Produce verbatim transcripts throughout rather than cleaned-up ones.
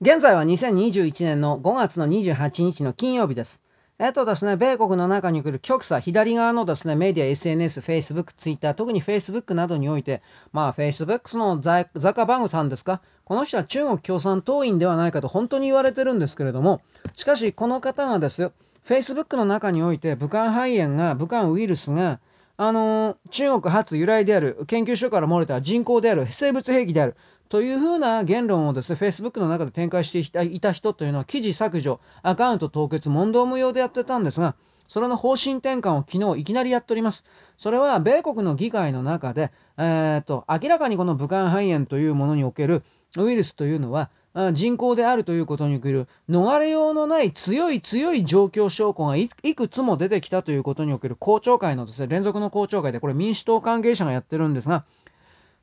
現在はにせんにじゅういちねんのごがつのにじゅうはちにちの金曜日です。えっとですね、米国の中に来る極左、左側のですね、メディア、エスエヌエス、Facebook、Twitter、特に Facebook などにおいて、まあ、Facebook のザカバーグさんですか、この人は中国共産党員ではないかと本当に言われてるんですけれども、しかし、この方がですよ、Facebook の中において、武漢肺炎が、武漢ウイルスが、あのー、中国発由来である、研究所から漏れた人工である、生物兵器である、というふうな言論をですね、Facebook の中で展開していた人というのは、記事削除、アカウント凍結、問答無用でやってたんですが、それの方針転換を昨日いきなりやっております。それは、米国の議会の中で、えー、と明らかにこの武漢肺炎というものにおけるウイルスというのは、人工であるということにおける逃れようのない強い強い状況証拠がいくつも出てきたということにおける公聴会のですね、連続の公聴会で、これ民主党関係者がやってるんですが、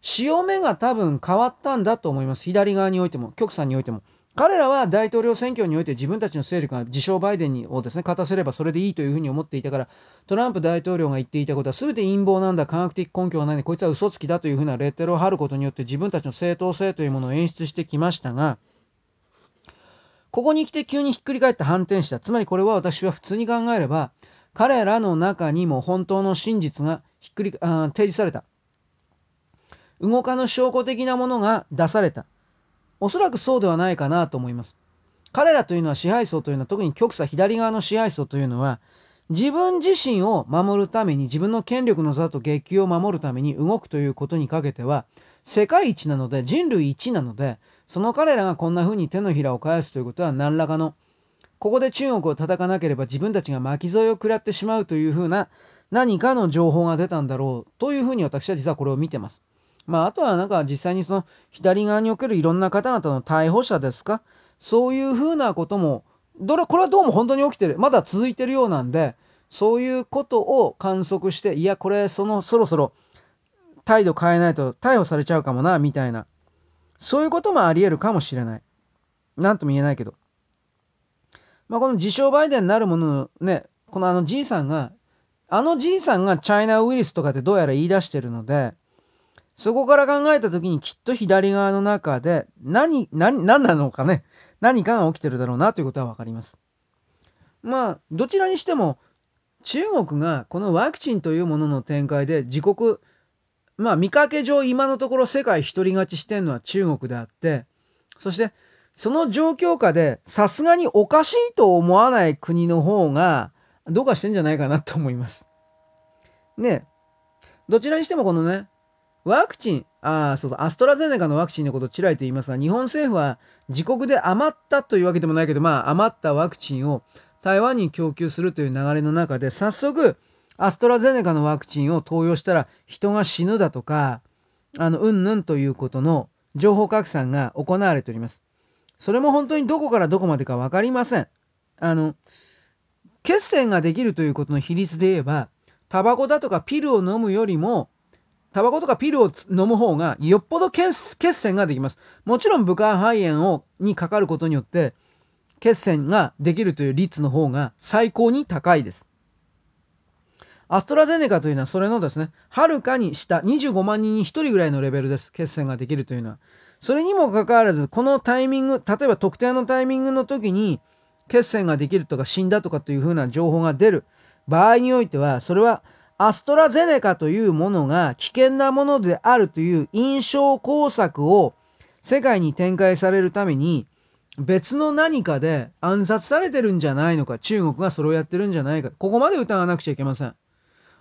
潮目が多分変わったんだと思います。左側においても、極左においても。彼らは大統領選挙において自分たちの勢力が自称バイデンをですね、勝たせればそれでいいというふうに思っていたから、トランプ大統領が言っていたことは全て陰謀なんだ、科学的根拠がないんで、こいつは嘘つきだというふうなレッテルを貼ることによって自分たちの正当性というものを演出してきましたが、ここに来て急にひっくり返って反転した。つまりこれは私は普通に考えれば、彼らの中にも本当の真実がひっくり、あ、提示された。動かぬ証拠的なものが出された。おそらくそうではないかなと思います。彼らというのは支配層というのは、特に極左左側の支配層というのは、自分自身を守るために、自分の権力の座と月給を守るために動くということにかけては、世界一なので、人類一なので、その彼らがこんな風に手のひらを返すということは、何らかの、ここで中国を叩かなければ自分たちが巻き添えを食らってしまうという風な、何かの情報が出たんだろうという風に私は実はこれを見てます。まあ、あとはなんか実際にその左側におけるいろんな方々の逮捕者ですか、そういうふうなことも、どれこれはどうも本当に起きてる、まだ続いてるようなんで、そういうことを観測して、いや、これそのそろそろ態度変えないと逮捕されちゃうかもな、みたいな、そういうこともあり得るかもしれない。なんとも言えないけど。まあ、この自称バイデンなるもののね、このあのじいさんが、あのじいさんがチャイナウイルスとかってどうやら言い出してるので、そこから考えたときにきっと左側の中で何、何、何なのかね、何かが起きてるだろうなということはわかります。まあ、どちらにしても中国がこのワクチンというものの展開で自国、まあ見かけ上今のところ世界独り勝ちしてるのは中国であって、そしてその状況下でさすがにおかしいと思わない国の方がどうかしてんじゃないかなと思います。ねえ、どちらにしてもこのね、ワクチン、あ、そうそう、アストラゼネカのワクチンのことをちらりと言いますが、日本政府は自国で余ったというわけでもないけど、まあ余ったワクチンを台湾に供給するという流れの中で、早速アストラゼネカのワクチンを投与したら人が死ぬだとか、あの、うんぬんということの情報拡散が行われております。それも本当にどこからどこまでかわかりません。あの、血栓ができるということの比率で言えば、タバコだとかピルを飲むよりも、タバコとかピルを飲む方がよっぽど血栓ができます。もちろん武漢肺炎をにかかることによって血栓ができるという率の方が最高に高いです。アストラゼネカというのはそれのですね、はるかに下、にじゅうごまんにんにひとりぐらいのレベルです。血栓ができるというのは。それにもかかわらず、このタイミング、例えば特定のタイミングの時に血栓ができるとか死んだとかというふうな情報が出る場合においては、それはアストラゼネカというものが危険なものであるという印象工作を世界に展開されるために別の何かで暗殺されてるんじゃないのか、中国がそれをやってるんじゃないか、ここまで疑わなくちゃいけません。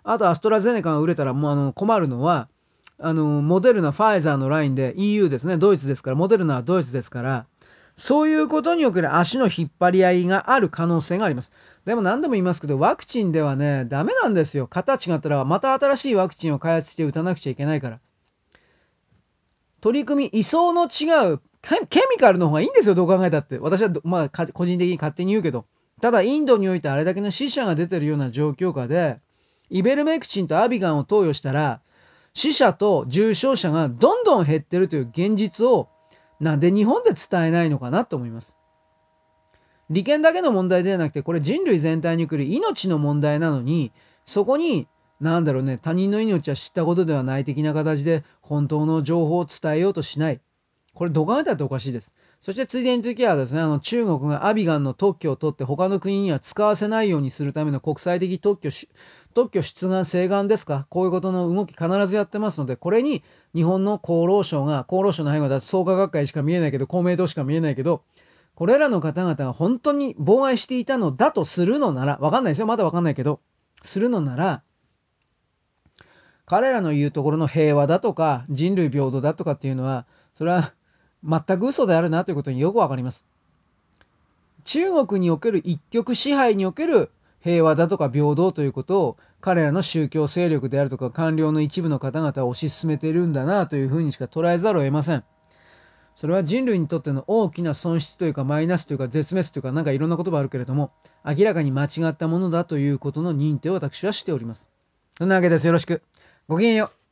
あとアストラゼネカが売れたらもうあの困るのは、あのモデルナ、ファイザーのラインで イーユー ですね、ドイツですから、モデルナはドイツですから、そういうことにおける足の引っ張り合いがある可能性があります。でも何度も言いますけど、ワクチンではね、ダメなんですよ。形があったらまた新しいワクチンを開発して打たなくちゃいけないから。取り組み、位相の違う、ケミカルの方がいいんですよ、どう考えたって。私は、まあ、個人的に勝手に言うけど。ただ、インドにおいてあれだけの死者が出てるような状況下で、イベルメクチンとアビガンを投与したら、死者と重症者がどんどん減ってるという現実を、なんで日本で伝えないのかなと思います。利権だけの問題ではなくて、これ人類全体に来る命の問題なのに、そこに、なんだろうね、他人の命は知ったことではない的な形で、本当の情報を伝えようとしない。これどう考えたっておかしいです。そしてついでに時はですね、あの中国がアビガンの特許を取って他の国には使わせないようにするための国際的特許し、特許出願請願ですか、こういうことの動き必ずやってますので、これに日本の厚労省が、厚労省の背後だと創価学会しか見えないけど、公明党しか見えないけど、これらの方々が本当に妨害していたのだとするのなら、わかんないですよ、まだわかんないけど、するのなら、彼らの言うところの平和だとか人類平等だとかっていうのは、それは全く嘘であるなということによくわかります。中国における一極支配における平和だとか平等ということを彼らの宗教勢力であるとか官僚の一部の方々は推し進めているんだなというふうにしか捉えざるを得ません。それは人類にとっての大きな損失というかマイナスというか絶滅というかなんかいろんな言葉あるけれども、明らかに間違ったものだということの認定を私はしております。そんなわけです。よろしく。ごきげんよう。